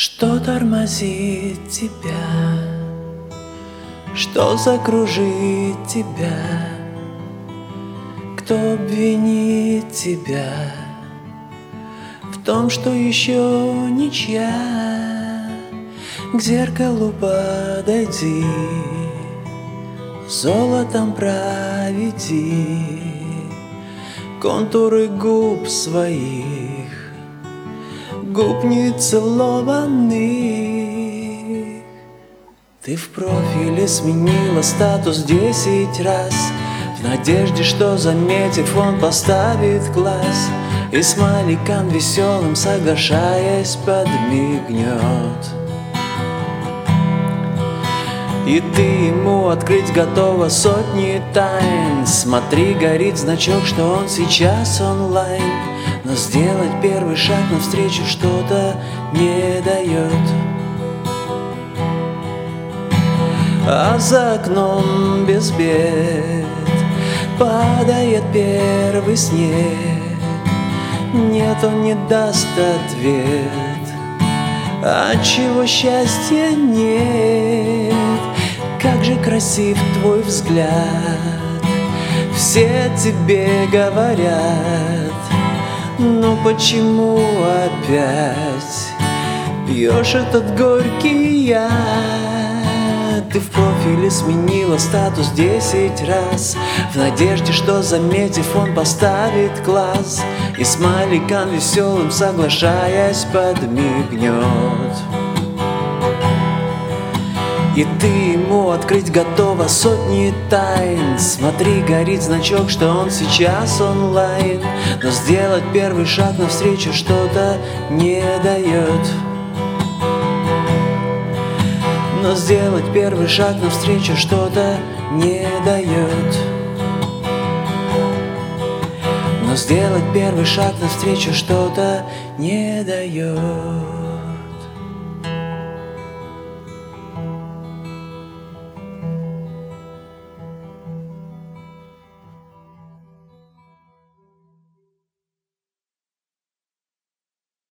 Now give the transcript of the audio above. Что тормозит тебя, что закружит тебя, кто обвинит тебя в том, что еще ничья. К зеркалу подойди, золотом проведи контуры губ своих, губ нецелованных. Ты в профиле сменила статус 10 раз, в надежде, что, заметив, он поставит глаз и смайликом веселым, соглашаясь, подмигнет. И ты ему открыть готова 100 тайн. Смотри, горит значок, что он сейчас онлайн, но сделать первый шаг навстречу что-то не дает. А за окном без бед падает первый снег. Нет, он не даст ответ, отчего счастья нет. Как же красив твой взгляд, все тебе говорят, но почему опять пьешь этот горький яд? Ты в профиле сменила статус 10 раз, в надежде, что, заметив, он поставит глаз и смайликом веселым, соглашаясь, подмигнет. И ты ему открыть готова 100 тайн. Смотри, горит значок, что он сейчас онлайн, но сделать первый шаг навстречу что-то не дает. Но сделать первый шаг навстречу что-то не дает. Но сделать первый шаг навстречу что-то не дает.